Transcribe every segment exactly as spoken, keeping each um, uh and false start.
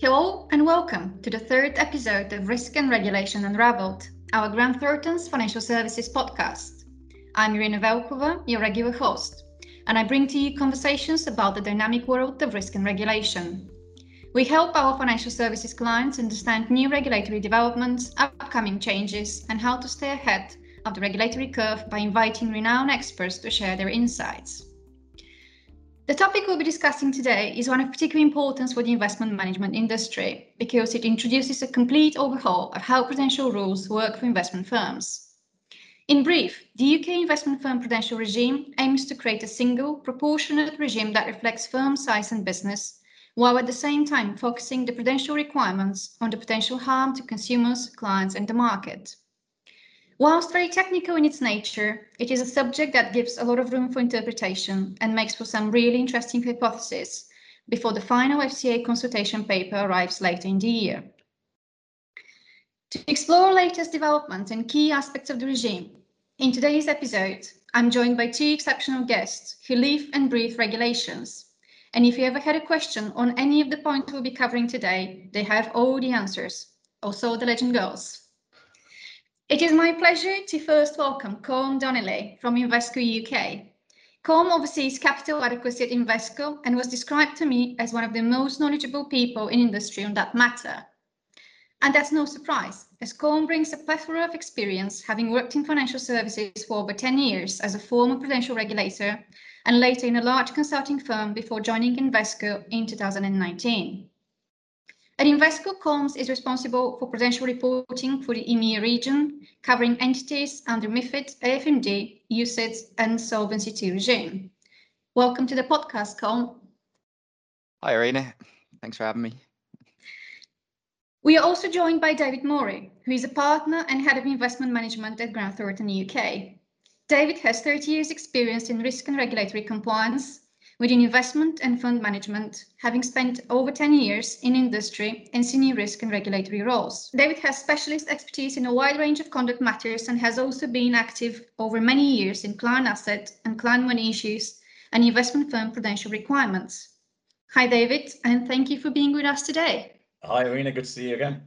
Hello and welcome to the third episode of Risk and Regulation Unraveled, our Grant Thornton's Financial Services podcast. I'm Irina Velkova, your regular host, and I bring to you conversations about the dynamic world of risk and regulation. We help our financial services clients understand new regulatory developments, upcoming changes, and how to stay ahead of the regulatory curve by inviting renowned experts to share their insights. The topic we'll be discussing today is one of particular importance for the investment management industry because it introduces a complete overhaul of how prudential rules work for investment firms. In brief, the U K investment firm prudential regime aims to create a single, proportionate regime that reflects firm size and business, while at the same time focusing the prudential requirements on the potential harm to consumers, clients, and the market. Whilst very technical in its nature, it is a subject that gives a lot of room for interpretation and makes for some really interesting hypotheses before the final F C A consultation paper arrives later in the year. To explore latest developments and key aspects of the regime, in today's episode, I'm joined by two exceptional guests who live and breathe regulations. And if you ever had a question on any of the points we'll be covering today, they have all the answers. Also, the legend goes. It is my pleasure to first welcome Colm Donnelly from Invesco U K. Colm oversees capital adequacy at Invesco and was described to me as one of the most knowledgeable people in industry on that matter. And that's no surprise, as Colm brings a plethora of experience, having worked in financial services for over ten years as a former prudential regulator and later in a large consulting firm before joining Invesco in two thousand nineteen. At Invesco, Colms is responsible for prudential reporting for the EMEA region, covering entities under MIFID, A F M D, U C I T S, and Solvency two regime. Welcome to the podcast, Colm. Hi, Irina. Thanks for having me. We are also joined by David Morey, who is a partner and head of investment management at Grant Thornton U K. David has thirty years experience in risk and regulatory compliance, within investment and fund management, having spent over ten years in industry and senior risk and regulatory roles. David has specialist expertise in a wide range of conduct matters and has also been active over many years in client asset and client money issues and investment firm prudential requirements. Hi, David, and thank you for being with us today. Hi, Irina. Good to see you again.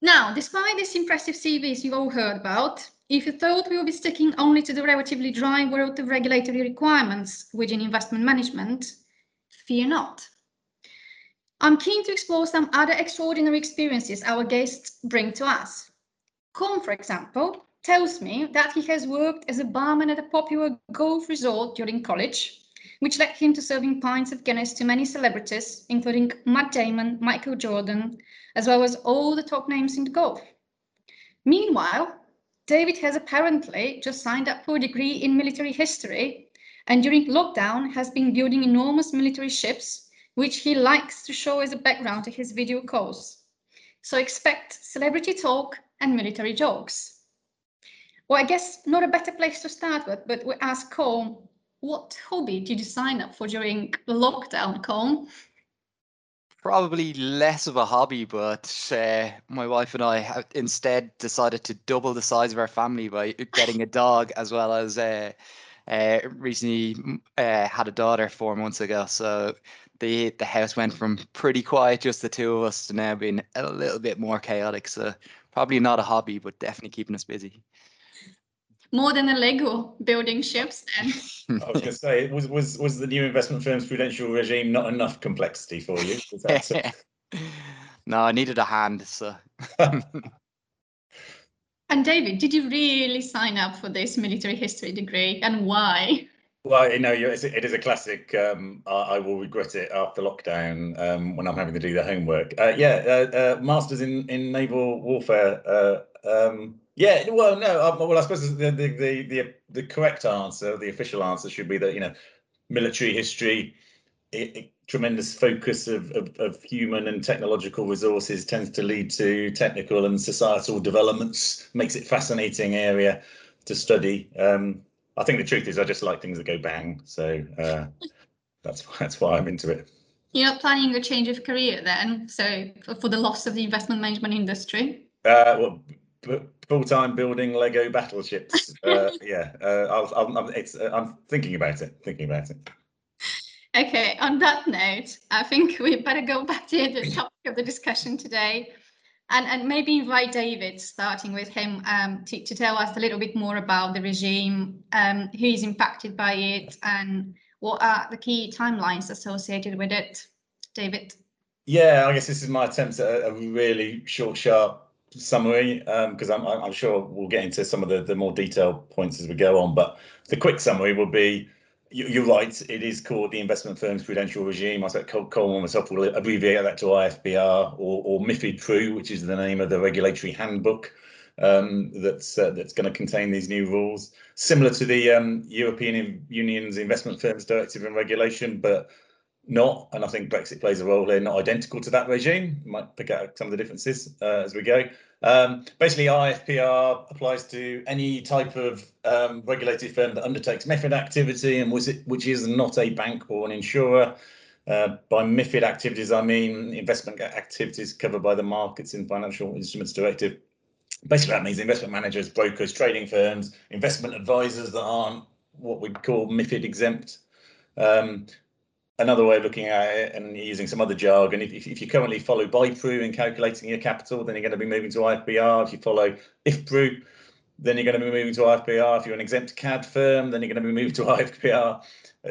Now, despite these impressive C Vs you've all heard about, if you thought we would be sticking only to the relatively dry world of regulatory requirements within investment management, fear not. I'm keen to explore some other extraordinary experiences our guests bring to us. Colm, for example, tells me that he has worked as a barman at a popular golf resort during college, which led him to serving pints of Guinness to many celebrities, including Matt Damon, Michael Jordan, as well as all the top names in golf. Meanwhile, David has apparently just signed up for a degree in military history and during lockdown has been building enormous military ships, which he likes to show as a background to his video calls. So expect celebrity talk and military jokes. Well, I guess not a better place to start with, but we ask Colm, what hobby did you sign up for during lockdown, Colm? Probably less of a hobby, but uh, my wife and I have instead decided to double the size of our family by getting a dog, as well as uh, uh, recently uh, had a daughter four months ago. So the the house went from pretty quiet, just the two of us, to now being a little bit more chaotic. So probably not a hobby, but definitely keeping us busy. More than a Lego building ships, then. I was going to say, was was was the new investment firm's prudential regime not enough complexity for you? Was that so? No, I needed a hand, so. And David, did you really sign up for this military history degree, and why? Well, you know, it is a classic. Um, I, I will regret it after lockdown um, when I'm having to do the homework. Uh, yeah, uh, uh, masters in in naval warfare. Uh, um, Yeah, well, no, uh, well, I suppose the, the the the the correct answer, the official answer, should be that, you know, military history, it, it, tremendous focus of, of of human and technological resources tends to lead to technical and societal developments, makes it fascinating area to study. Um, I think the truth is I just like things that go bang, so uh, that's that's why I'm into it. You're not planning a change of career then, so for the loss of the investment management industry? Uh, well. Full-time building Lego battleships. Uh, yeah, uh, I'll, I'll, I'm, it's, uh, I'm thinking about it, thinking about it. Okay, on that note, I think we better go back to the topic of the discussion today, and, and maybe invite David, starting with him, um, to, to tell us a little bit more about the regime, um, who is impacted by it, and what are the key timelines associated with it. David? Yeah, I guess this is my attempt at a really short, sharp summary, because um, I'm, I'm sure we'll get into some of the, the more detailed points as we go on, but the quick summary will be, you're right, it is called the Investment Firms Prudential Regime. I said Colm myself will abbreviate that to I F B R or, or MIFID-P R U, which is the name of the regulatory handbook um, that's uh, that's going to contain these new rules. Similar to the um, European Union's Investment Firms Directive and Regulation, but not, and I think Brexit plays a role here, not identical to that regime. You might pick out some of the differences uh, as we go. Um, basically, I F P R applies to any type of um, regulated firm that undertakes MIFID activity and was it, which is not a bank or an insurer. Uh, by MIFID activities, I mean investment activities covered by the Markets in Financial Instruments Directive. Basically, that means investment managers, brokers, trading firms, investment advisors that aren't what we call MIFID exempt. Um, Another way of looking at it and using some other jargon, if, if you currently follow BIPRU in calculating your capital, then you're going to be moving to I F B R. If you follow I F P R U, then you're going to be moving to I F B R. If you're an exempt C A D firm, then you're going to be moved to I F B R.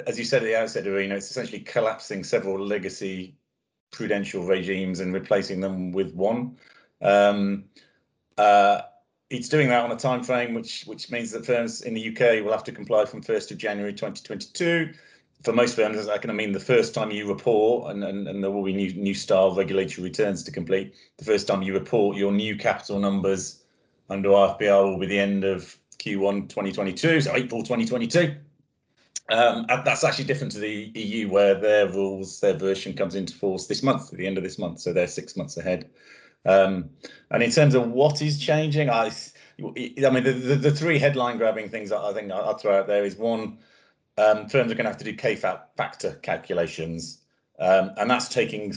As you said at the outset, Irina, it's essentially collapsing several legacy prudential regimes and replacing them with one. Um, uh, it's doing that on a time frame, which, which means that firms in the U K will have to comply from first of January twenty twenty-two. For most firms, that's going to mean the first time you report, and, and, and there will be new, new style regulatory returns to complete. The first time you report your new capital numbers under I F B R will be the end of Q one twenty twenty-two, so April twenty twenty-two. Um, that's actually different to the E U, where their rules, their version comes into force this month, at the end of this month, so they're six months ahead. Um, and in terms of what is changing, I, I mean, the, the, the three headline-grabbing things I think I'll throw out there is one, Um, firms are going to have to do K factor calculations, um, and that's taking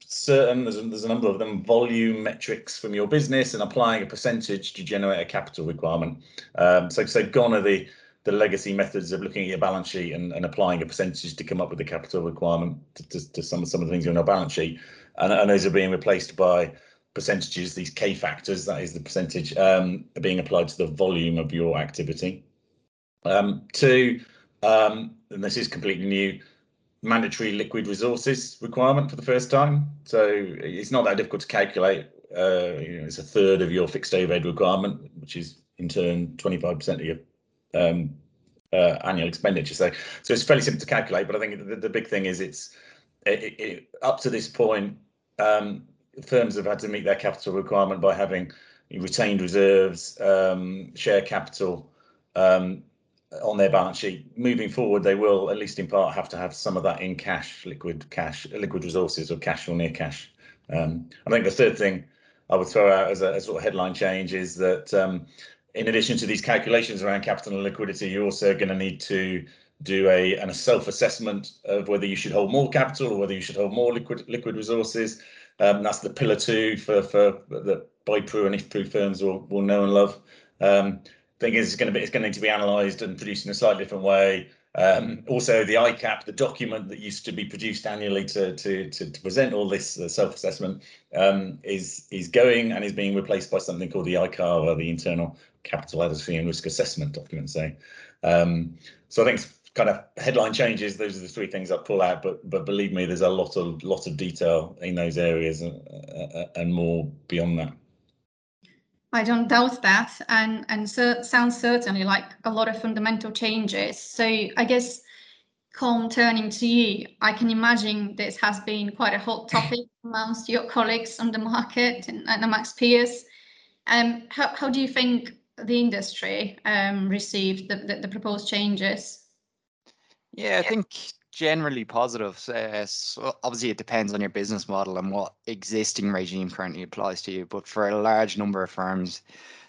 certain, there's, there's a number of them, volume metrics from your business and applying a percentage to generate a capital requirement. Um, so, so gone are the, the legacy methods of looking at your balance sheet and, and applying a percentage to come up with the capital requirement to, to, to some, some of the things on your balance sheet. And, and those are being replaced by percentages, these K factors, that is the percentage, um, are being applied to the volume of your activity. Um, two, Um, and this is completely new, mandatory liquid resources requirement for the first time. So it's not that difficult to calculate. Uh, you know, it's a third of your fixed overhead requirement, which is in turn twenty-five percent of your um, uh, annual expenditure. So, so it's fairly simple to calculate. But I think the, the big thing is it's it, it, up to this point, um, firms have had to meet their capital requirement by having retained reserves, um, share capital, um, on their balance sheet. Moving forward, they will, at least in part, have to have some of that in cash, liquid cash, liquid resources, or cash or near cash. Um, I think the third thing I would throw out as a, a sort of headline change is that um, in addition to these calculations around capital and liquidity, you're also going to need to do a, a self-assessment of whether you should hold more capital or whether you should hold more liquid liquid resources. Um, that's the pillar two for, for the BIPRU and I F P R U firms will, will know and love. Um, Thing is, it's going to be it's going to need to be analysed and produced in a slightly different way. Um, also, the I CAP, the document that used to be produced annually to to to, to present all this uh, self-assessment, um, is is going and is being replaced by something called the I C A R, or the Internal Capital Adequacy and Risk Assessment document. So, um, so I think it's kind of headline changes. Those are the three things I pull out. But but believe me, there's a lot of lot of detail in those areas and, uh, and more beyond that. I don't doubt that, and and so sounds certainly like a lot of fundamental changes. So I guess, Colm, turning to you, I can imagine this has been quite a hot topic amongst your colleagues on the market and, and amongst peers. Um, how how do you think the industry um, received the, the the proposed changes? Yeah, I think generally positive. Uh, so obviously, it depends on your business model and what existing regime currently applies to you. But for a large number of firms,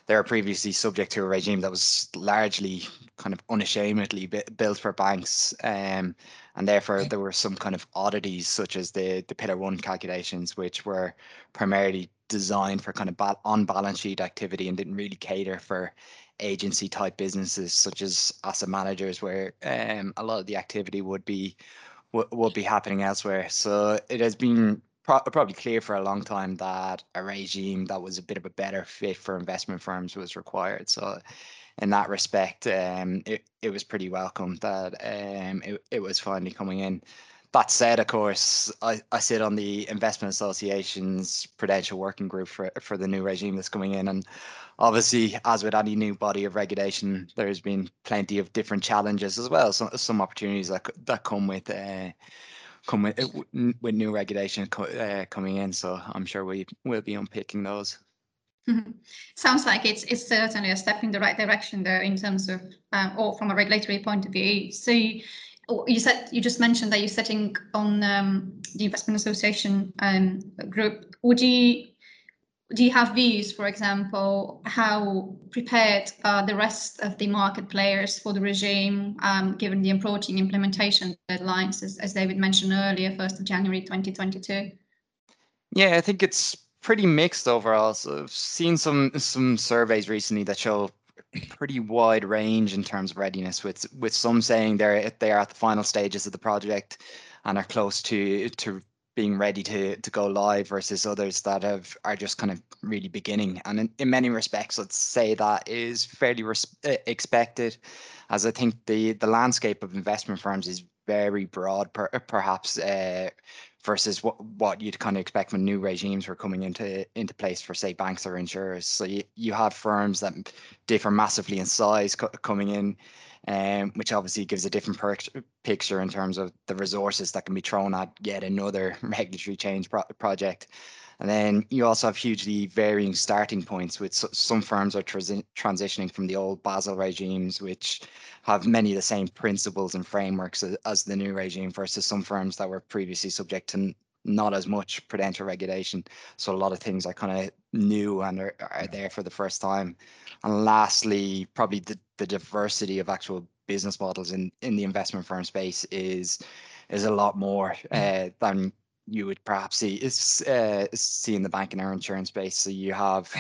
they were previously subject to a regime that was largely kind of unashamedly built for banks, um, and therefore there were some kind of oddities, such as the the Pillar One calculations, which were primarily designed for kind of on balance sheet activity and didn't really cater for agency type businesses such as asset managers, where um, a lot of the activity would be what will be happening elsewhere. So it has been pro probably clear for a long time that a regime that was a bit of a better fit for investment firms was required. So in that respect, um, it, it was pretty welcome that um, it, it was finally coming in. That said, of course, I, I sit on the Investment Association's Prudential Working Group for, for the new regime that's coming in. And obviously, as with any new body of regulation, there's been plenty of different challenges as well. So, some opportunities that, that come with uh, come with, with new regulation co uh, coming in. So I'm sure we will be unpicking those. Mm-hmm. Sounds like it's it's certainly a step in the right direction there in terms of, um, or from a regulatory point of view. So you, you said you just mentioned that you're sitting on um, the Investment Association um, group. Would you do you have views, for example, how prepared are the rest of the market players for the regime, um, given the approaching implementation deadlines, as, as David mentioned earlier, first of January twenty twenty-two? Yeah, I think it's pretty mixed overall. So I've seen some some surveys recently that show a pretty wide range in terms of readiness, with with some saying they're they're at the final stages of the project and are close to to being ready to to go live, versus others that have are just kind of really beginning. And in, in many respects, I'd say that is fairly expected, as I think the the landscape of investment firms is very broad, per, perhaps. Uh, versus what, what you'd kind of expect when new regimes were coming into into place for, say, banks or insurers. So you, you have firms that differ massively in size co coming in, um, which obviously gives a different per picture in terms of the resources that can be thrown at yet another regulatory change pro project. And then you also have hugely varying starting points, with so some firms are transi transitioning from the old Basel regimes, which have many of the same principles and frameworks as, as the new regime, versus some firms that were previously subject to not as much prudential regulation. So a lot of things are kind of new and are, are there for the first time. And lastly, probably the, the diversity of actual business models in, in the investment firm space is, is a lot more uh, than you would perhaps see is uh, see in the banking or insurance space. So you have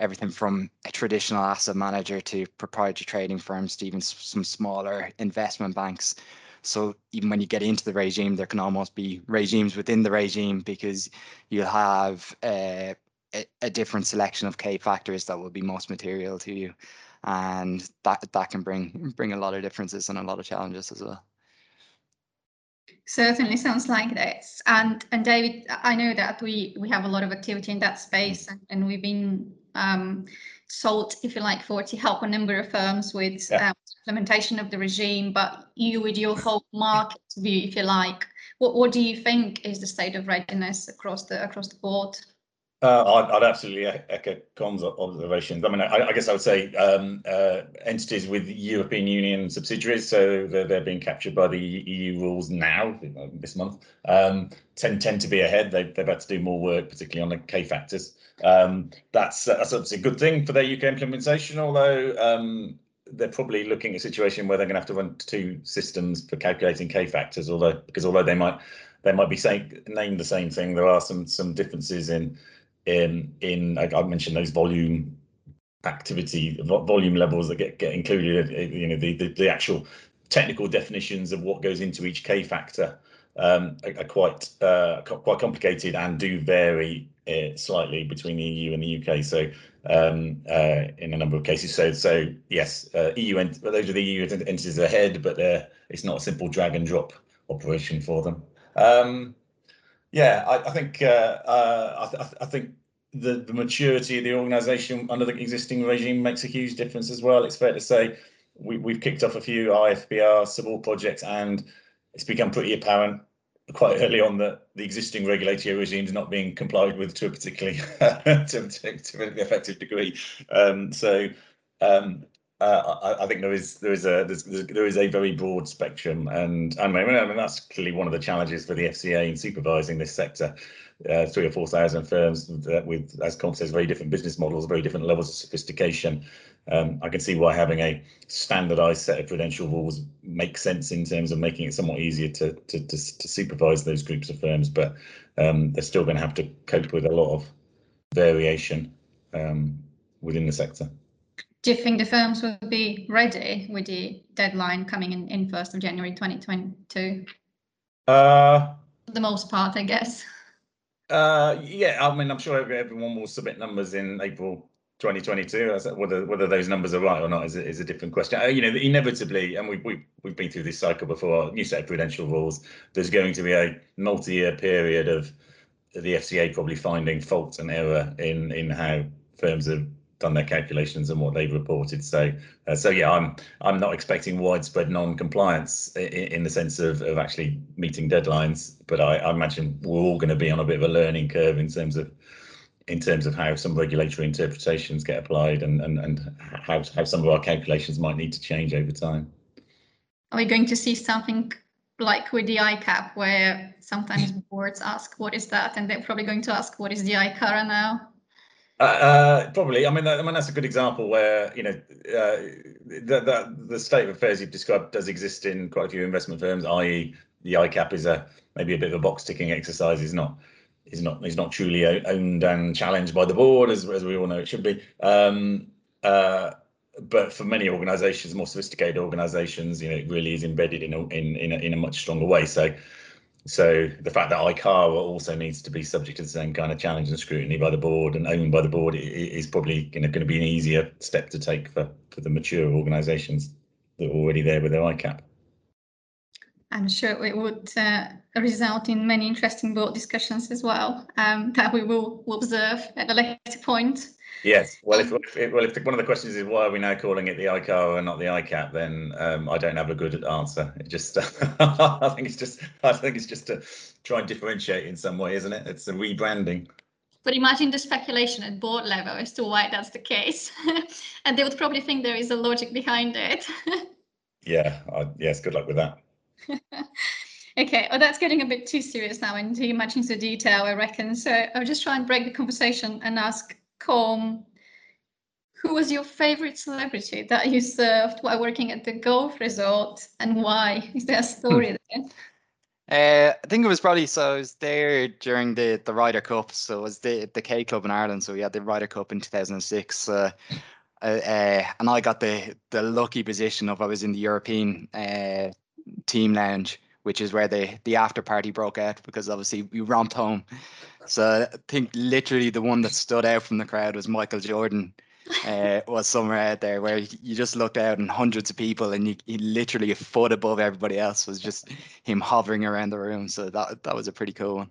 everything from a traditional asset manager to proprietary trading firms to even some smaller investment banks. So even when you get into the regime, there can almost be regimes within the regime, because you'll have uh, a, a different selection of K factors that will be most material to you, and that that can bring bring a lot of differences and a lot of challenges as well. Certainly sounds like this. And and David, I know that we we have a lot of activity in that space, and, and we've been um, sold, if you like, for to help a number of firms with yeah. um, implementation of the regime. But you, with your whole market view, if you like, what what do you think is the state of readiness across the across the board? Uh, I'd, I'd absolutely echo Colm's observations. I mean, I, I guess I would say um, uh, entities with European Union subsidiaries, so they're, they're being captured by the E U rules now, this month, um, tend, tend to be ahead. They've, they've had to do more work, particularly on the K factors. Um, that's, that's obviously a good thing for their U K implementation, although um, they're probably looking at a situation where they're going to have to run two systems for calculating K factors, although because although they might they might be saying, named the same thing, there are some some differences in In, in I mentioned those volume activity, volume levels that get, get included, you know, the, the, the actual technical definitions of what goes into each K factor um, are, are quite uh, quite complicated and do vary uh, slightly between the E U and the U K. So um, uh, in a number of cases, so so yes, uh, E U ent but those are the E U entities ahead, but it's not a simple drag and drop operation for them. Um, Yeah, I, I think uh, uh, I, th I think the, the maturity of the organisation under the existing regime makes a huge difference as well. It's fair to say we, we've kicked off a few I F B R support projects, and it's become pretty apparent quite early on that the existing regulatory regime is not being complied with to a particularly to, to, to an effective degree. Um, so um, uh, I, I think there is there is a there's, there is a very broad spectrum, and and I mean, I mean that's clearly one of the challenges for the F C A in supervising this sector. Uh, three or four thousand firms that with, as Colm says, very different business models, very different levels of sophistication. Um, I can see why having a standardised set of prudential rules makes sense in terms of making it somewhat easier to to to, to supervise those groups of firms, but um, they're still going to have to cope with a lot of variation um, within the sector. Do you think the firms will be ready with the deadline coming in, in first of January twenty twenty-two? Uh, For the most part, I guess. Uh, yeah, I mean, I'm sure everyone will submit numbers in April twenty twenty-two. Whether whether those numbers are right or not is a, is a different question. Uh, you know, inevitably, and we've we, we've been through this cycle before. New set of prudential rules. There's going to be a multi-year period of the F C A probably finding fault and error in in how firms have done their calculations and what they've reported. So, uh, so yeah, I'm I'm not expecting widespread non-compliance in, in the sense of of actually meeting deadlines, but I, I imagine we're all going to be on a bit of a learning curve in terms of in terms of how some regulatory interpretations get applied and and and how how some of our calculations might need to change over time. Are we going to see something like with the I CAP, where sometimes boards ask what is that, and they're probably going to ask what is the I CAR now? Uh, uh, probably. I mean, I mean that's a good example where, you know, uh, the, the the state of affairs you've described does exist in quite a few investment firms. that is, the I CAP is a maybe a bit of a box ticking exercise. Is not is not is not truly owned and challenged by the board as as we all know it should be. Um, uh, but for many organisations, more sophisticated organisations, you know, it really is embedded in a, in in a, in a much stronger way. So. So the fact that I CAR also needs to be subject to the same kind of challenge and scrutiny by the board and owned by the board is probably going to be an easier step to take for, for the mature organisations that are already there with their I CAP. I'm sure it would uh, result in many interesting board discussions as well, um, that we will, will observe at a later point. Yes, well, if, if, well, if the, one of the questions is why are we now calling it the I CAR and not the I CAP, then um, I don't have a good answer. It just, I think it's just, I think it's just to try and differentiate in some way, isn't it? It's a rebranding. But imagine the speculation at board level as to why that's the case, and they would probably think there is a logic behind it. yeah. I, yes. Good luck with that. Okay, well, that's getting a bit too serious now and too much into detail, I reckon. So I'll just try and break the conversation and ask Colm, who was your favourite celebrity that you served while working at the golf resort, and why? Is there a story there? Uh, I think it was probably, so I was there during the, the Ryder Cup, so it was the, the K Club in Ireland, so we had the Ryder Cup in two thousand six. Uh, uh, uh, and I got the, the lucky position of I was in the European uh, team lounge, which is where the the after party broke out, because obviously we romped home. So I think literally the one that stood out from the crowd was Michael Jordan. Uh, was somewhere out there where you just looked out and hundreds of people, and you, you literally a foot above everybody else was just him hovering around the room. So that that was a pretty cool one.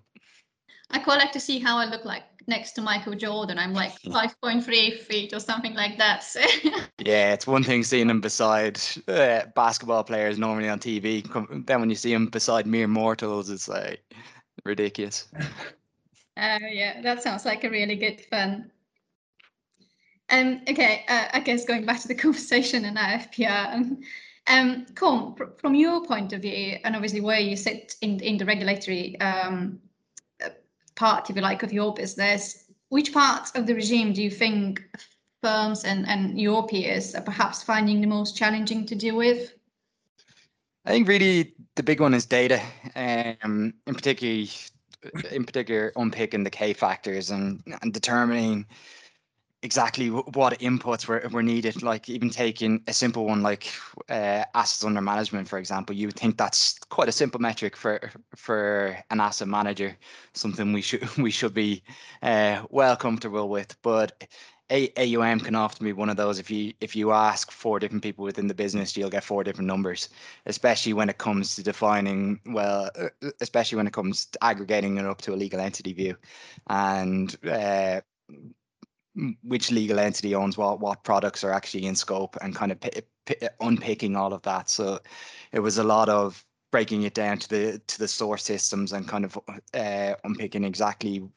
I quite like to see how I look like next to Michael Jordan. I'm like five point three feet or something like that. So. Yeah, it's one thing seeing him beside uh, basketball players normally on T V. Then when you see him beside mere mortals, it's like ridiculous. Uh, yeah, that sounds like a really good fun. Um, okay, uh, I guess going back to the conversation in I F P R. Um, um, Colm, from your point of view, and obviously where you sit in, in the regulatory um, part, if you like, of your business, which parts of the regime do you think firms and, and your peers are perhaps finding the most challenging to deal with? I think really the big one is data, um, in particular, in particular unpicking the K factors and, and determining exactly what inputs were, were needed. Like even taking a simple one like uh, assets under management, for example, you would think that's quite a simple metric for for an asset manager, something we should we should be uh, well comfortable with. But A U M can often be one of those. If you if you ask four different people within the business, you'll get four different numbers, especially when it comes to defining, well, especially when it comes to aggregating it up to a legal entity view, and uh, which legal entity owns what, what products are actually in scope, and kind of p p unpicking all of that. So it was a lot of breaking it down to the to the source systems and kind of uh, unpicking exactly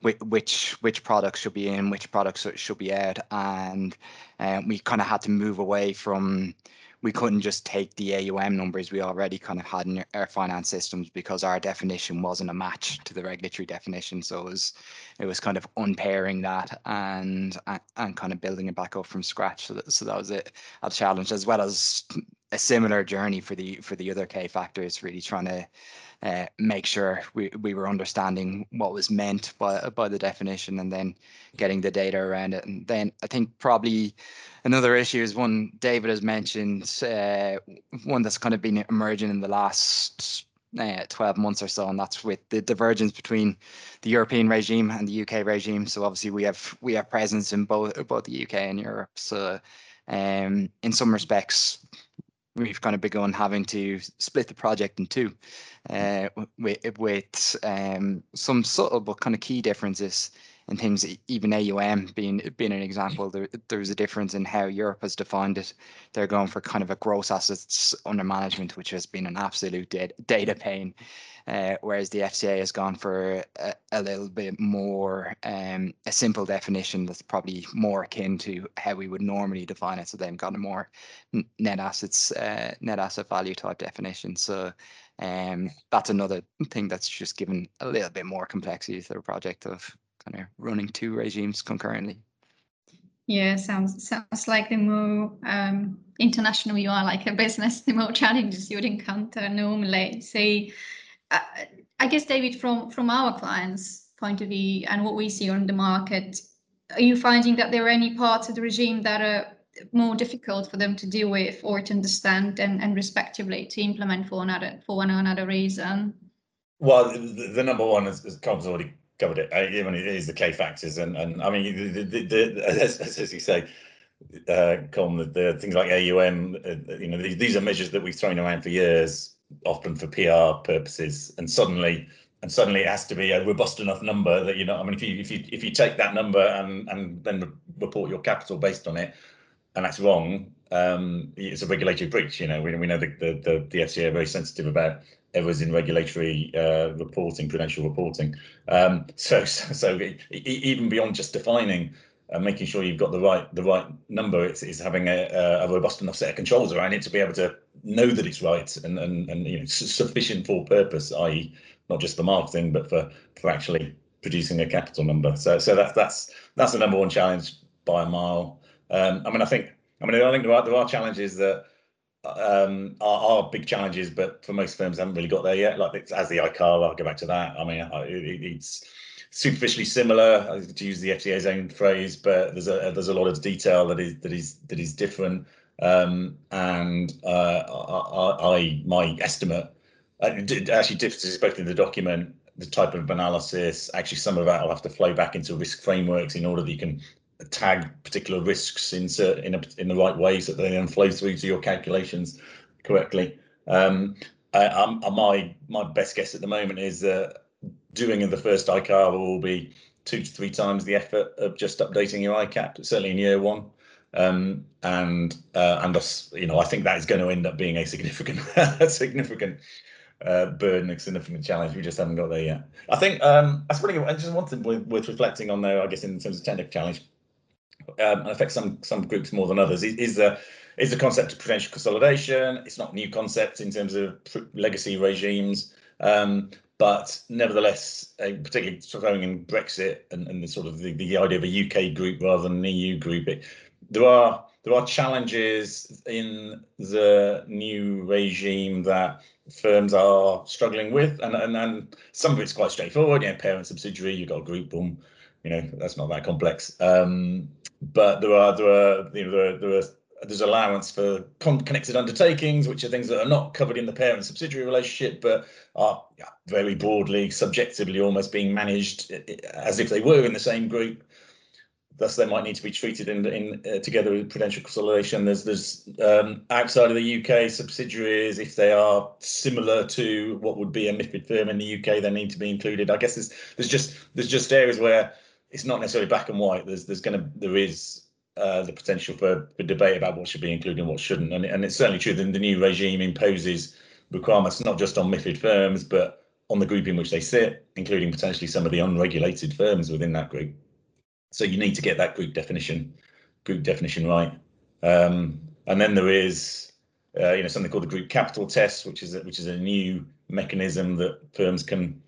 which, which which products should be in, which products should be out. And um, we kind of had to move away from, we couldn't just take the A U M numbers we already kind of had in our finance systems, because our definition wasn't a match to the regulatory definition. So it was, it was kind of unpairing that and and kind of building it back up from scratch. So that, so that was a, a challenge, as well as a similar journey for the for the other K factors. Really trying to uh, make sure we we were understanding what was meant by by the definition, and then getting the data around it. And then I think probably another issue is one David has mentioned, uh, one that's kind of been emerging in the last uh, twelve months or so, and that's with the divergence between the European regime and the U K regime. So obviously we have we have presence in both both the U K and Europe. So um, in some respects, we've kind of begun having to split the project in two, uh, with, with um, some subtle but kind of key differences in things. Even A U M being being an example, there, there's a difference in how Europe has defined it. They're going for kind of a gross assets under management, which has been an absolute data pain, uh, whereas the F C A has gone for a, a little bit more, um, a simple definition that's probably more akin to how we would normally define it. So they've got a more net assets, uh, net asset value type definition. So um, that's another thing that's just given a little bit more complexity to the project of kind of running two regimes concurrently. Yeah, sounds sounds like the more um, international you are, like a business, the more challenges you'd encounter normally. So, uh, I guess, David, from from our clients' point of view and what we see on the market, are you finding that there are any parts of the regime that are more difficult for them to deal with or to understand, and and respectively to implement for another for one or another reason? Well, the, the number one is, is Colm's already covered it. I mean, it is the K factors, and and I mean, the, the, the, as, as you say, uh, Colm, the, the things like A U M, uh, you know, these, these are measures that we've thrown around for years, often for P R purposes, and suddenly, and suddenly, it has to be a robust enough number that, you know, I mean, if you if you if you take that number and and then report your capital based on it, and that's wrong, um, it's a regulatory breach. You know, we we know the the the, the F C A are very sensitive about errors in regulatory uh, reporting, prudential reporting. Um, so, so even beyond just defining and making sure you've got the right the right number, it's, it's having a, a robust enough set of controls around it to be able to know that it's right and and and you know, sufficient for purpose, that is, not just for marketing, but for for actually producing a capital number. So, so that's that's that's the number one challenge by a mile. Um, I mean, I think I mean I think there are there are challenges that Um, are, are big challenges, but for most firms haven't really got there yet. Like it's, as the I C A R, I'll go back to that. I mean, it, it's superficially similar, to use the F C A's own phrase, but there's a there's a lot of detail that is that is that is different. Um, and uh, I, I my estimate actually differs both in the document, the type of analysis. Actually, some of that will have to flow back into risk frameworks in order that you can tag particular risks in in, a, in the right way so that they then flow through to your calculations correctly. Um, I, I'm, my my best guess at the moment is that uh, doing the first I C A R will be two to three times the effort of just updating your I C A P, certainly in year one. Um, and uh, and us, you know, I think that is going to end up being a significant a significant uh, burden, a significant challenge. We just haven't got there yet. I think um, that's really, I just one thing worth, worth reflecting on there, I guess, in terms of technical challenge. Um, and affects some some groups more than others. Is, is the is the concept of prudential consolidation? It's not a new concept in terms of legacy regimes, um, but nevertheless, uh, particularly throwing in Brexit and, and the sort of the, the idea of a U K group rather than an E U group, it, there are there are challenges in the new regime that firms are struggling with, and and, and some of it's quite straightforward. You know, parent subsidiary, you've got a group, boom. You know, that's not that complex, um, but there are there are you know there are, there are there's allowance for con connected undertakings, which are things that are not covered in the parent subsidiary relationship, but are very broadly, subjectively, almost being managed as if they were in the same group. Thus, they might need to be treated in in uh, together with prudential consolidation. There's there's um, outside of the U K subsidiaries, if they are similar to what would be a MIFID firm in the U K, they need to be included. I guess there's there's just there's just areas where it's not necessarily black and white. There's there's going to there is uh, the potential for, for debate about what should be included and what shouldn't. And, and it's certainly true that the new regime imposes requirements not just on MIFID firms, but on the group in which they sit, including potentially some of the unregulated firms within that group. So you need to get that group definition group definition right. Um, and then there is uh, you know something called the group capital test, which is a, which is a new mechanism that firms can,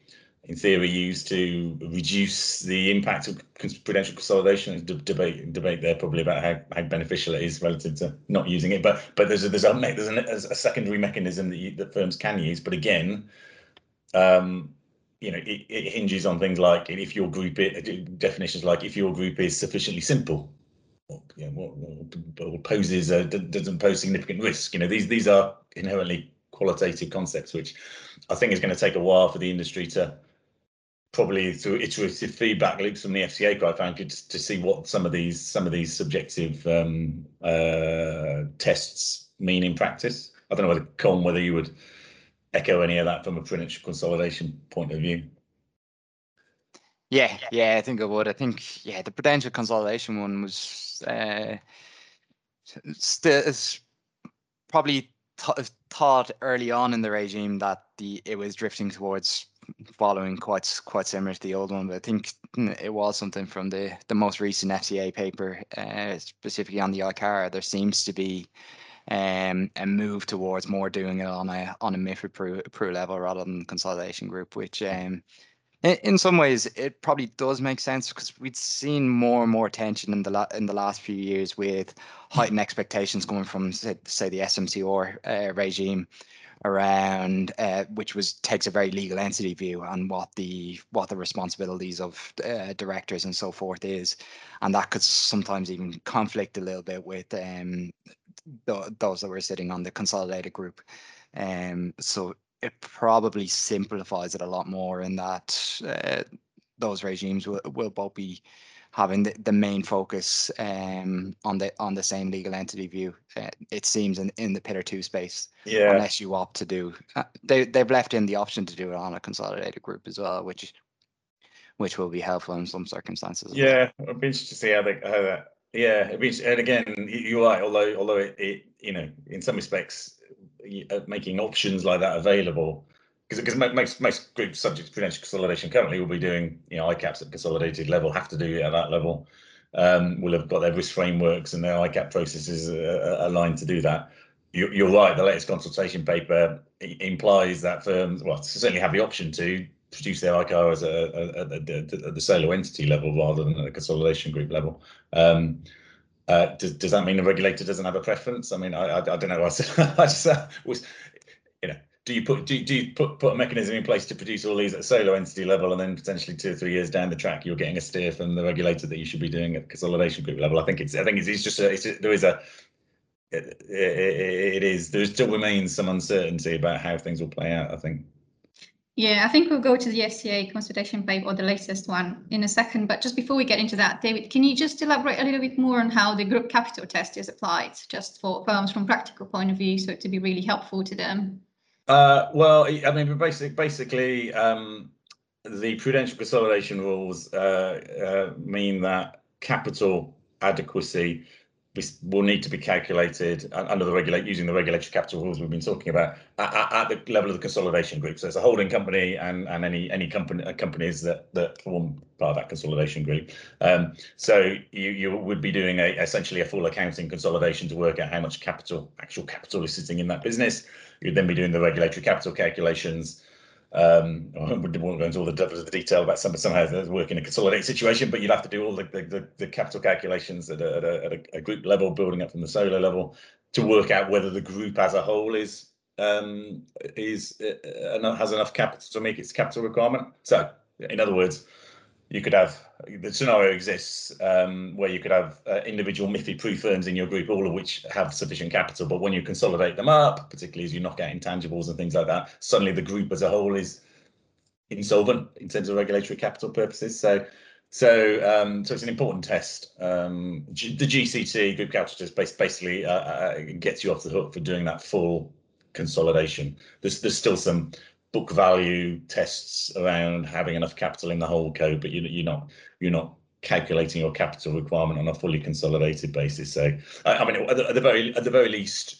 in theory, used to reduce the impact of prudential consolidation. Debate debate there probably about how, how beneficial it is relative to not using it. But but there's a, there's a there's a, a secondary mechanism that you, that firms can use. But again, um, you know, it, it hinges on things like if your group it, definitions like if your group is sufficiently simple, or, you know, or, or poses a, doesn't pose significant risk. You know, these these are inherently qualitative concepts, which I think is going to take a while for the industry to probably through iterative feedback loops from the F C A, quite frankly, to, to see what some of these some of these subjective um, uh, tests mean in practice. I don't know whether Colm, whether you would echo any of that from a prudential consolidation point of view. Yeah, yeah, I think I would. I think yeah, the prudential consolidation one was uh, still is probably th thought early on in the regime that the it was drifting towards following quite quite similar to the old one, but I think it was something from the the most recent F C A paper, uh, specifically on the I C A R. There seems to be um, a move towards more doing it on a on a MIFID-PRU level rather than consolidation group, which. Um, In some ways, it probably does make sense because we've seen more and more tension in the la in the last few years with heightened expectations coming from, say, say the S M C R uh, regime, around uh, which was takes a very legal entity view on what the what the responsibilities of uh, directors and so forth is, and that could sometimes even conflict a little bit with um th those that were sitting on the consolidated group, um so. It probably simplifies it a lot more in that uh, those regimes will, will both be having the, the main focus um, on the on the same legal entity view. Uh, it seems in in the Pillar Two space, yeah. Unless you opt to do, uh, they they've left in the option to do it on a consolidated group as well, which which will be helpful in some circumstances. Yeah, it'd be interesting to see how they how that. Yeah, it'd be, and again, you're right. Although although it, it you know in some respects. Making options like that available, because because most most groups subject to prudential consolidation currently will be doing you know I CAPs at consolidated level, have to do it at that level. Um, will have got their risk frameworks and their I CAP processes uh, aligned to do that. You, you're right. The latest consultation paper implies that firms well certainly have the option to produce their I C A R as a at the solo entity level rather than at the consolidation group level. Um, Uh, does, does that mean the regulator doesn't have a preference? I mean, I, I, I don't know. I, I just uh, was, you know, do you put do, do you put put a mechanism in place to produce all these at solo entity level, and then potentially two or three years down the track, you're getting a steer from the regulator that you should be doing at consolidation group level? I think it's I think it's, it's just a, it's a, there is a it, it, it is there still remains some uncertainty about how things will play out. I think. Yeah, I think we'll go to the F C A consultation paper or the latest one in a second. But just before we get into that, David, can you just elaborate a little bit more on how the group capital test is applied just for firms from a practical point of view, so it to be really helpful to them? Uh, well, I mean, basically, basically um, the prudential consolidation rules uh, uh, mean that capital adequacy will need to be calculated under the regulate using the regulatory capital rules we've been talking about at, at the level of the consolidation group. So it's a holding company and and any any company uh, companies that that form part of that consolidation group. Um, so you you would be doing a essentially a full accounting consolidation to work out how much capital actual capital is sitting in that business. You'd then be doing the regulatory capital calculations. Um, I won't go into all the details of the detail about some, somehow work in a consolidated situation, but you'd have to do all the, the, the capital calculations at, a, at, a, at a group level, building up from the solo level, to work out whether the group as a whole is um, is uh, has enough capital to make its capital requirement. So, in other words, you could have the scenario exists um, where you could have uh, individual MIFID-PRU firms in your group, all of which have sufficient capital. But when you consolidate them up, particularly as you knock out intangibles and things like that, suddenly the group as a whole is insolvent in terms of regulatory capital purposes. So, so, um, so it's an important test. Um, G the G C T group capital test basically uh, uh, gets you off the hook for doing that full consolidation. There's there's still some book value tests around having enough capital in the whole code, but you, you're not you're not calculating your capital requirement on a fully consolidated basis. So I, I mean, at the, at the very at the very least,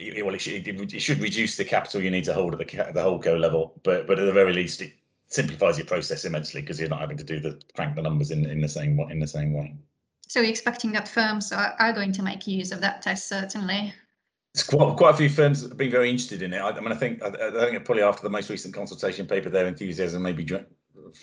it, well, it should, it should reduce the capital you need to hold at the the whole co level, but but at the very least, it simplifies your process immensely because you're not having to do the crank the numbers in in the same in the same way. So you're expecting that firms are, are going to make use of that test, certainly. It's quite, quite a few firms have been very interested in it. I, I mean, I think I, I think probably after the most recent consultation paper, their enthusiasm may be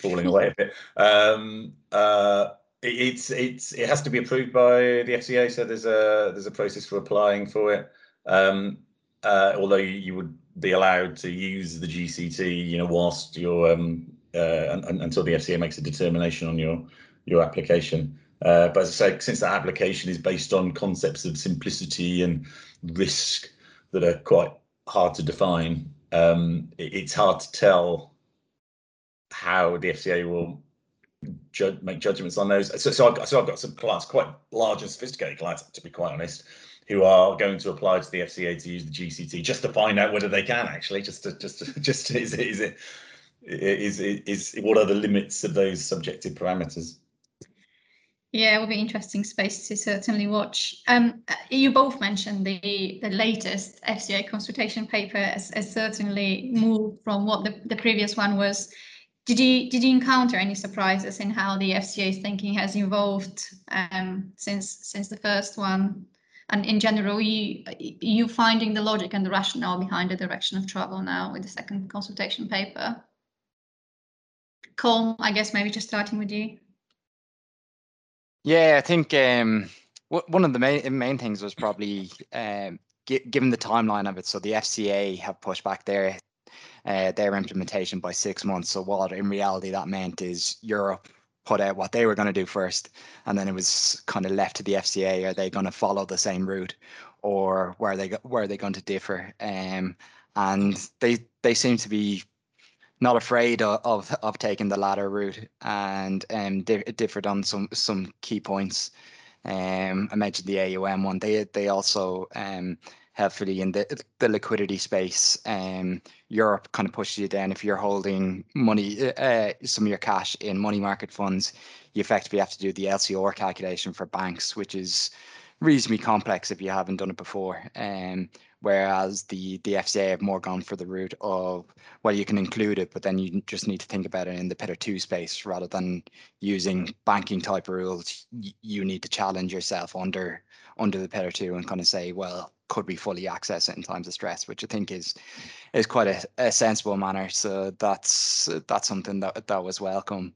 falling away a bit. Um, uh, it, it's it's it has to be approved by the F C A, so there's a there's a process for applying for it. Um, uh, although you, you would be allowed to use the G C T, you know, whilst you're um, uh, un, until the F C A makes a determination on your your application. Uh, but as I say, since that application is based on concepts of simplicity and risk that are quite hard to define. Um, it, it's hard to tell how the F C A will judge, make judgments on those. So, so, I've, so I've got some clients, quite large and sophisticated clients, to be quite honest, who are going to apply to the F C A to use the G C T just to find out whether they can actually, just to, just to, just to, is it, is it, is, is, is, is what are the limits of those subjective parameters? Yeah, it will be interesting space to certainly watch. Um, you both mentioned the, the latest F C A consultation paper has, has certainly moved from what the, the previous one was. Did you did you encounter any surprises in how the F C A's thinking has evolved um, since since the first one? And in general, you you finding the logic and the rationale behind the direction of travel now with the second consultation paper? Colm, I guess maybe just starting with you. Yeah, I think um, one of the main, main things was probably um, given the timeline of it. So the F C A have pushed back their uh, their implementation by six months. So what in reality that meant is Europe put out what they were going to do first, and then it was kind of left to the F C A. Are they going to follow the same route, or where are they where are they going to differ? Um, and they they seem to be not afraid of, of of taking the latter route, and um, di differed on some some key points. Um, I mentioned the A U M one. They they also um, helpfully in the the liquidity space. Um, Europe kind of pushes you down if you're holding money, uh, some of your cash in money market funds. You effectively have to do the L C R calculation for banks, which is reasonably complex if you haven't done it before. Um, Whereas the, the F C A have more gone for the route of, well, you can include it, but then you just need to think about it in the Pillar two space rather than using banking type rules. You need to challenge yourself under under the Pillar two and kind of say, well, could we fully access it in times of stress, which I think is is quite a, a sensible manner. So that's that's something that, that was welcome.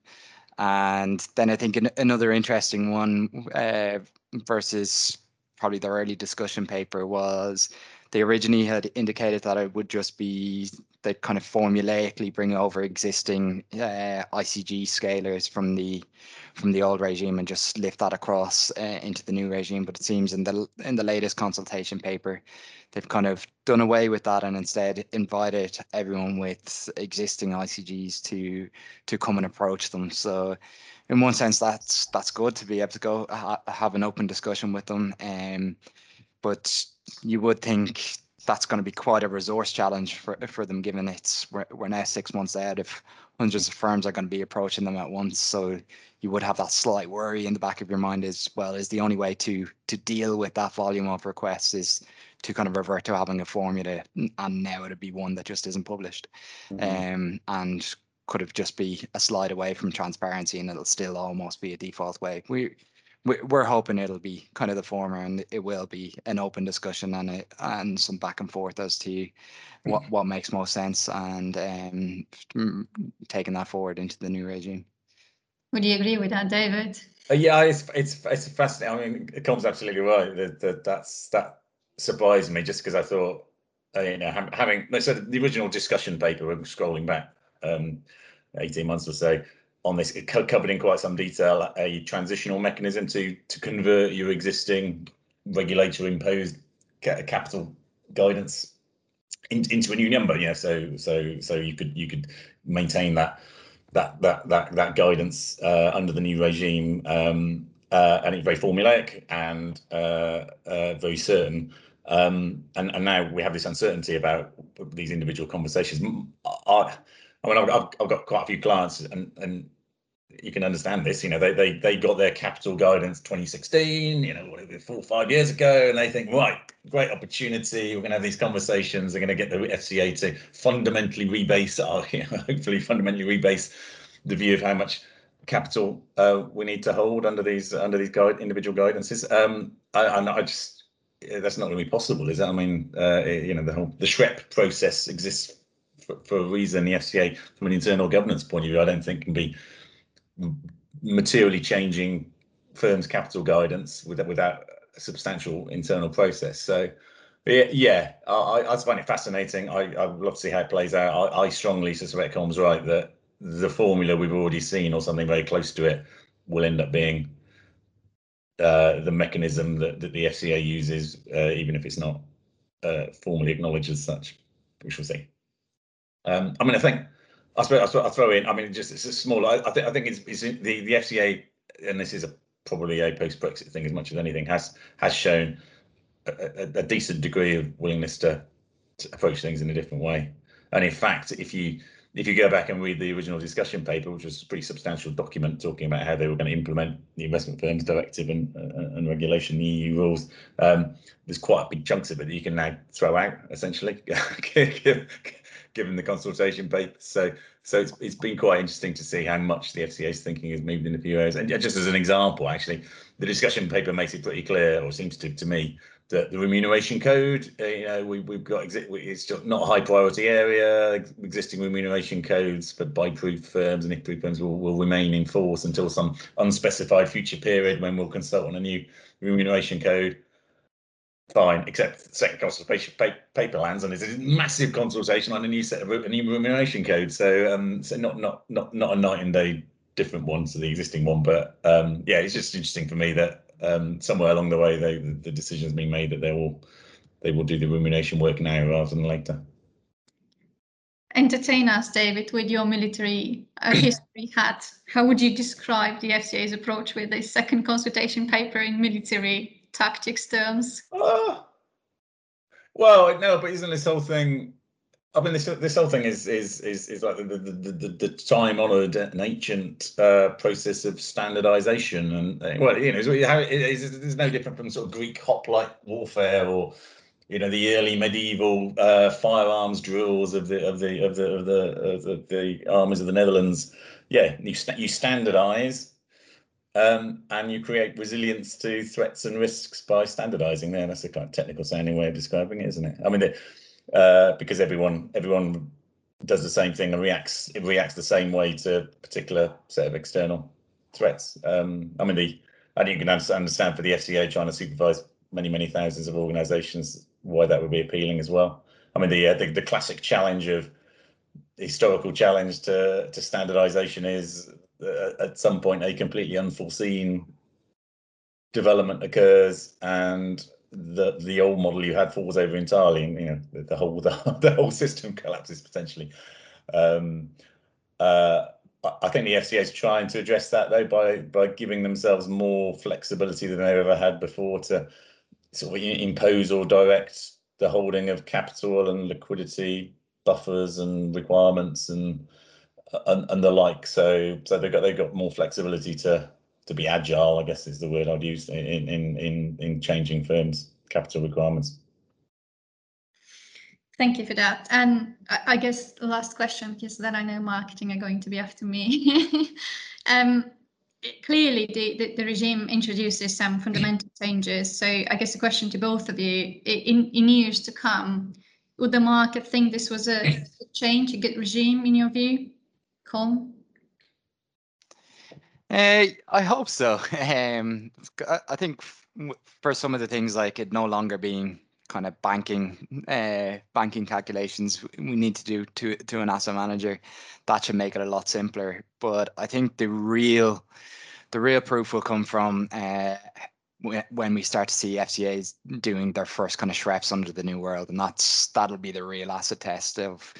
And then I think an, another interesting one uh, versus probably the early discussion paper was, they originally had indicated that it would just be they kind of formulaically bring over existing uh, I C G scalers from the from the old regime and just lift that across uh, into the new regime. But it seems in the in the latest consultation paper, they've kind of done away with that and instead invited everyone with existing I C Gs to to come and approach them. So in one sense, that's that's good to be able to go ha have an open discussion with them. Um, but you would think that's going to be quite a resource challenge for, for them, given it's we're, we're now six months out if hundreds of firms are going to be approaching them at once. So you would have that slight worry in the back of your mind is, well, is the only way to to deal with that volume of requests is to kind of revert to having a formula, and now it'd be one that just isn't published. Mm-hmm. um, and could have just be a slide away from transparency, and it'll still almost be a default way. We We're hoping it'll be kind of the former, and it will be an open discussion and a, and some back and forth as to what what makes most sense, and um, taking that forward into the new regime. Would you agree with that, David? Uh, yeah, it's it's it's fascinating. I mean, Colm's absolutely right. That that that's that surprised me just because I thought, you know, having so the original discussion paper, we're scrolling back um, eighteen months or so. On this, it covered in quite some detail a transitional mechanism to to convert your existing regulator imposed ca capital guidance in, into a new number. Yeah, so so so you could you could maintain that that that that that guidance uh, under the new regime, um, uh, and it's very formulaic and uh, uh, very certain. Um, and and now we have this uncertainty about these individual conversations. Are, I mean, I've, I've got quite a few clients, and, and you can understand this. You know, they they they got their capital guidance twenty sixteen, you know, whatever, four or five years ago, and they think, right, great opportunity. We're going to have these conversations. They're going to get the F C A to fundamentally rebase, our, you know, hopefully, fundamentally rebase the view of how much capital uh, we need to hold under these under these guide, individual guidances. Um, and I just that's not going to be possible, is it? I mean, uh, you know, the whole the S R E P process exists For, for a reason. The F C A, from an internal governance point of view, I don't think can be materially changing firms' capital guidance without, without a substantial internal process. So, yeah, I, I, I find it fascinating. I, I would love to see how it plays out. I, I strongly suspect Colm's right that the formula we've already seen, or something very close to it, will end up being uh, the mechanism that, that the F C A uses, uh, even if it's not uh, formally acknowledged as such. we shall see. Um, I mean, I think I suppose I'll throw in. I mean, just it's a small. I, I think I think it's, it's the the F C A, and this is a, probably a post-Brexit thing as much as anything, has has shown a, a, a decent degree of willingness to, to approach things in a different way. And in fact, if you if you go back and read the original discussion paper, which was a pretty substantial document talking about how they were going to implement the investment firms directive and uh, and regulation, the E U rules, um, there's quite big chunks of it that you can now throw out, essentially, given the consultation paper. So so it's, it's been quite interesting to see how much the F C A's thinking has moved in a few areas. And just as an example, actually, the discussion paper makes it pretty clear, or seems to, to me, that the remuneration code, uh, you know, we, we've got, it's just not a high priority area. Existing remuneration codes for BIPRU firms and IFPRU firms will, will remain in force until some unspecified future period when we'll consult on a new remuneration code. Fine, except the second consultation paper lands, and there's a massive consultation on a new set of a new remuneration code. So, um, so not not not not a night and day different one to the existing one, but um, yeah, it's just interesting for me that um, somewhere along the way, they, the decision has been made that they will they will do the remuneration work now rather than later. Entertain us, David, with your military uh, history hat. How would you describe the F C A's approach with the second consultation paper in military tactics terms? Uh, well, no, but isn't this whole thing? I mean, this this whole thing is is is is like the the the, the time-honoured and ancient uh, process of standardisation, and uh, well, you know, it's, it's, it's, it's no different from sort of Greek hoplite warfare, or you know, the early medieval uh, firearms drills of the of the of the of the of the, of the armies of the Netherlands. Yeah, you you standardise. Um, and you create resilience to threats and risks by standardising there. That's a kind of technical sounding way of describing it, isn't it? I mean, the, uh, because everyone everyone does the same thing and reacts it reacts the same way to a particular set of external threats. Um, I mean, the I think you can understand for the F C A trying to supervise many many thousands of organisations why that would be appealing as well. I mean, the uh, the, the classic challenge of historical challenge to to standardisation is, Uh, at some point, a completely unforeseen development occurs, and the the old model you had falls over entirely, and you know the, the whole the, the whole system collapses potentially. Um, uh, I think the F C A is trying to address that though by by giving themselves more flexibility than they've ever had before to sort of impose or direct the holding of capital and liquidity buffers and requirements and. And, and the like, so so they've got they've got more flexibility to to be agile, I guess is the word I'd use, in in in in changing firms' capital requirements. Thank you for that. And I guess the last question, because then I know marketing are going to be after me. um, it, clearly, the, the the regime introduces some fundamental changes. So I guess the question to both of you: in in years to come, would the market think this was a change, a good regime, in your view? Colm? Uh, I hope so. Um, I think for some of the things, like it no longer being kind of banking, uh, banking calculations we need to do to to an asset manager, that should make it a lot simpler. But I think the real, the real proof will come from uh, when we start to see F C A's doing their first kind of S R E Ps under the new world, and that's that'll be the real asset test of.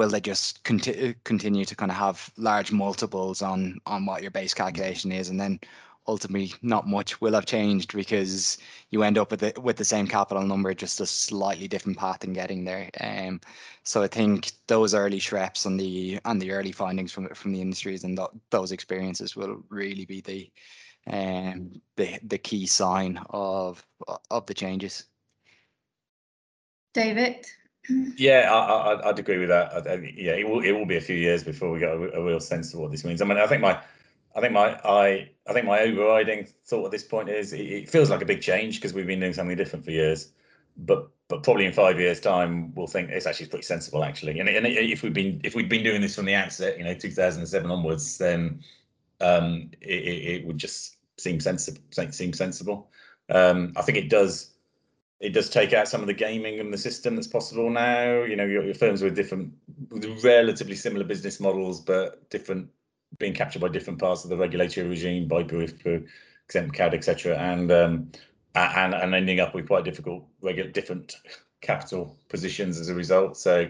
Will they just conti continue to kind of have large multiples on on what your base calculation is, and then ultimately not much will have changed because you end up with the, with the same capital number, just a slightly different path in getting there. Um, so I think those early S R E Ps and the and the early findings from from the industries and th those experiences will really be the um, the the key sign of of the changes. David. Yeah, I, I, I'd agree with that. I, I, yeah, it will it will be a few years before we get a, a real sense of what this means. I mean, I think my, I think my, I, I think my overriding thought at this point is it, it feels like a big change because we've been doing something different for years, but but probably in five years' time we'll think it's actually pretty sensible actually. And, and if we've been if we'd been doing this from the outset, you know, two thousand seven onwards, then um, it, it would just seem sensible. Seem sensible. Um, I think it does. It does take out some of the gaming and the system that's possible now. You know, your, your firms with different, with relatively similar business models, but different, being captured by different parts of the regulatory regime, by B I P R U, exempt C A D, et cetera, and um, and and ending up with quite difficult, regular, different capital positions as a result. So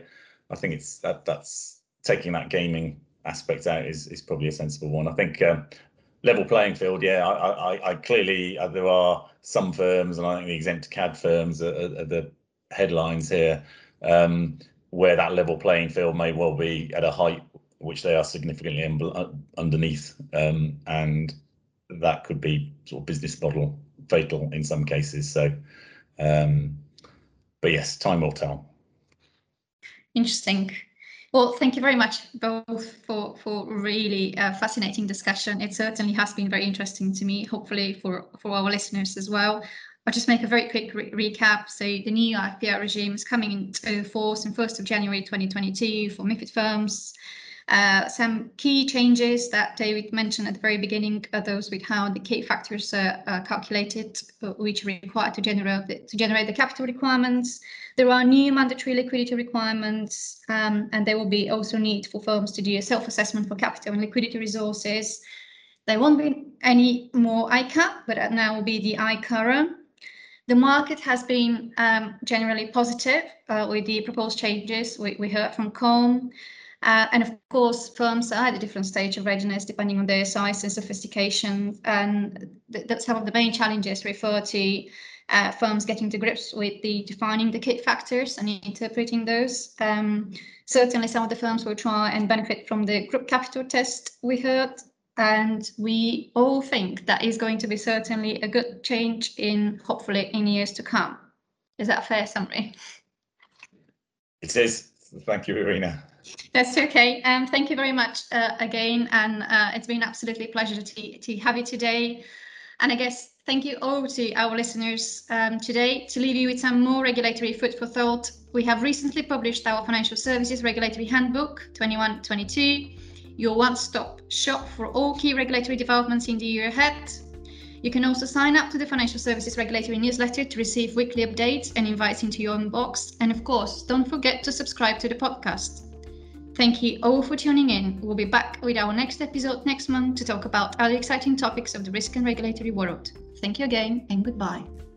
I think it's that that's taking that gaming aspect out is is probably a sensible one. I think um, level playing field. Yeah, I I, I clearly uh, there are some firms, and I think the exempt C A D firms are, are, are the headlines here, um, where that level playing field may well be at a height which they are significantly un underneath, um, and that could be sort of business model fatal in some cases. So, um, but yes, time will tell. Interesting. Well, thank you very much both for for really uh, fascinating discussion. It certainly has been very interesting to me, hopefully for, for our listeners as well. I'll just make a very quick re recap. So the new I F P R regime is coming into force on first of January twenty twenty-two for MIFID firms. Uh, some key changes that David mentioned at the very beginning are those with how the key factors are, are calculated, which are required to generate the, to generate the capital requirements. There are new mandatory liquidity requirements, um, and there will be also need for firms to do a self-assessment for capital and liquidity resources. There won't be any more I CAP, but now will be the I C A R. The market has been um, generally positive uh, with the proposed changes we, we heard from Colm. Uh, and of course, firms are at a different stage of readiness depending on their size and sophistication, and th that's some of the main challenges refer to uh, firms getting to grips with the defining the key factors and interpreting those. Um, certainly, some of the firms will try and benefit from the group capital test we heard, and we all think that is going to be certainly a good change in hopefully in years to come. Is that a fair summary? It is. Thank you, Irina. That's okay. Um, thank you very much uh, again, and uh, it's been absolutely a pleasure to, to have you today. And I guess thank you all to our listeners um, today. To leave you with some more regulatory food for thought, we have recently published our Financial Services Regulatory Handbook twenty-one twenty-two, your one-stop shop for all key regulatory developments in the year ahead. You can also sign up to the Financial Services Regulatory Newsletter to receive weekly updates and invites into your inbox. And of course, don't forget to subscribe to the podcast. Thank you all for tuning in. We'll be back with our next episode next month to talk about other exciting topics of the risk and regulatory world. Thank you again, and goodbye.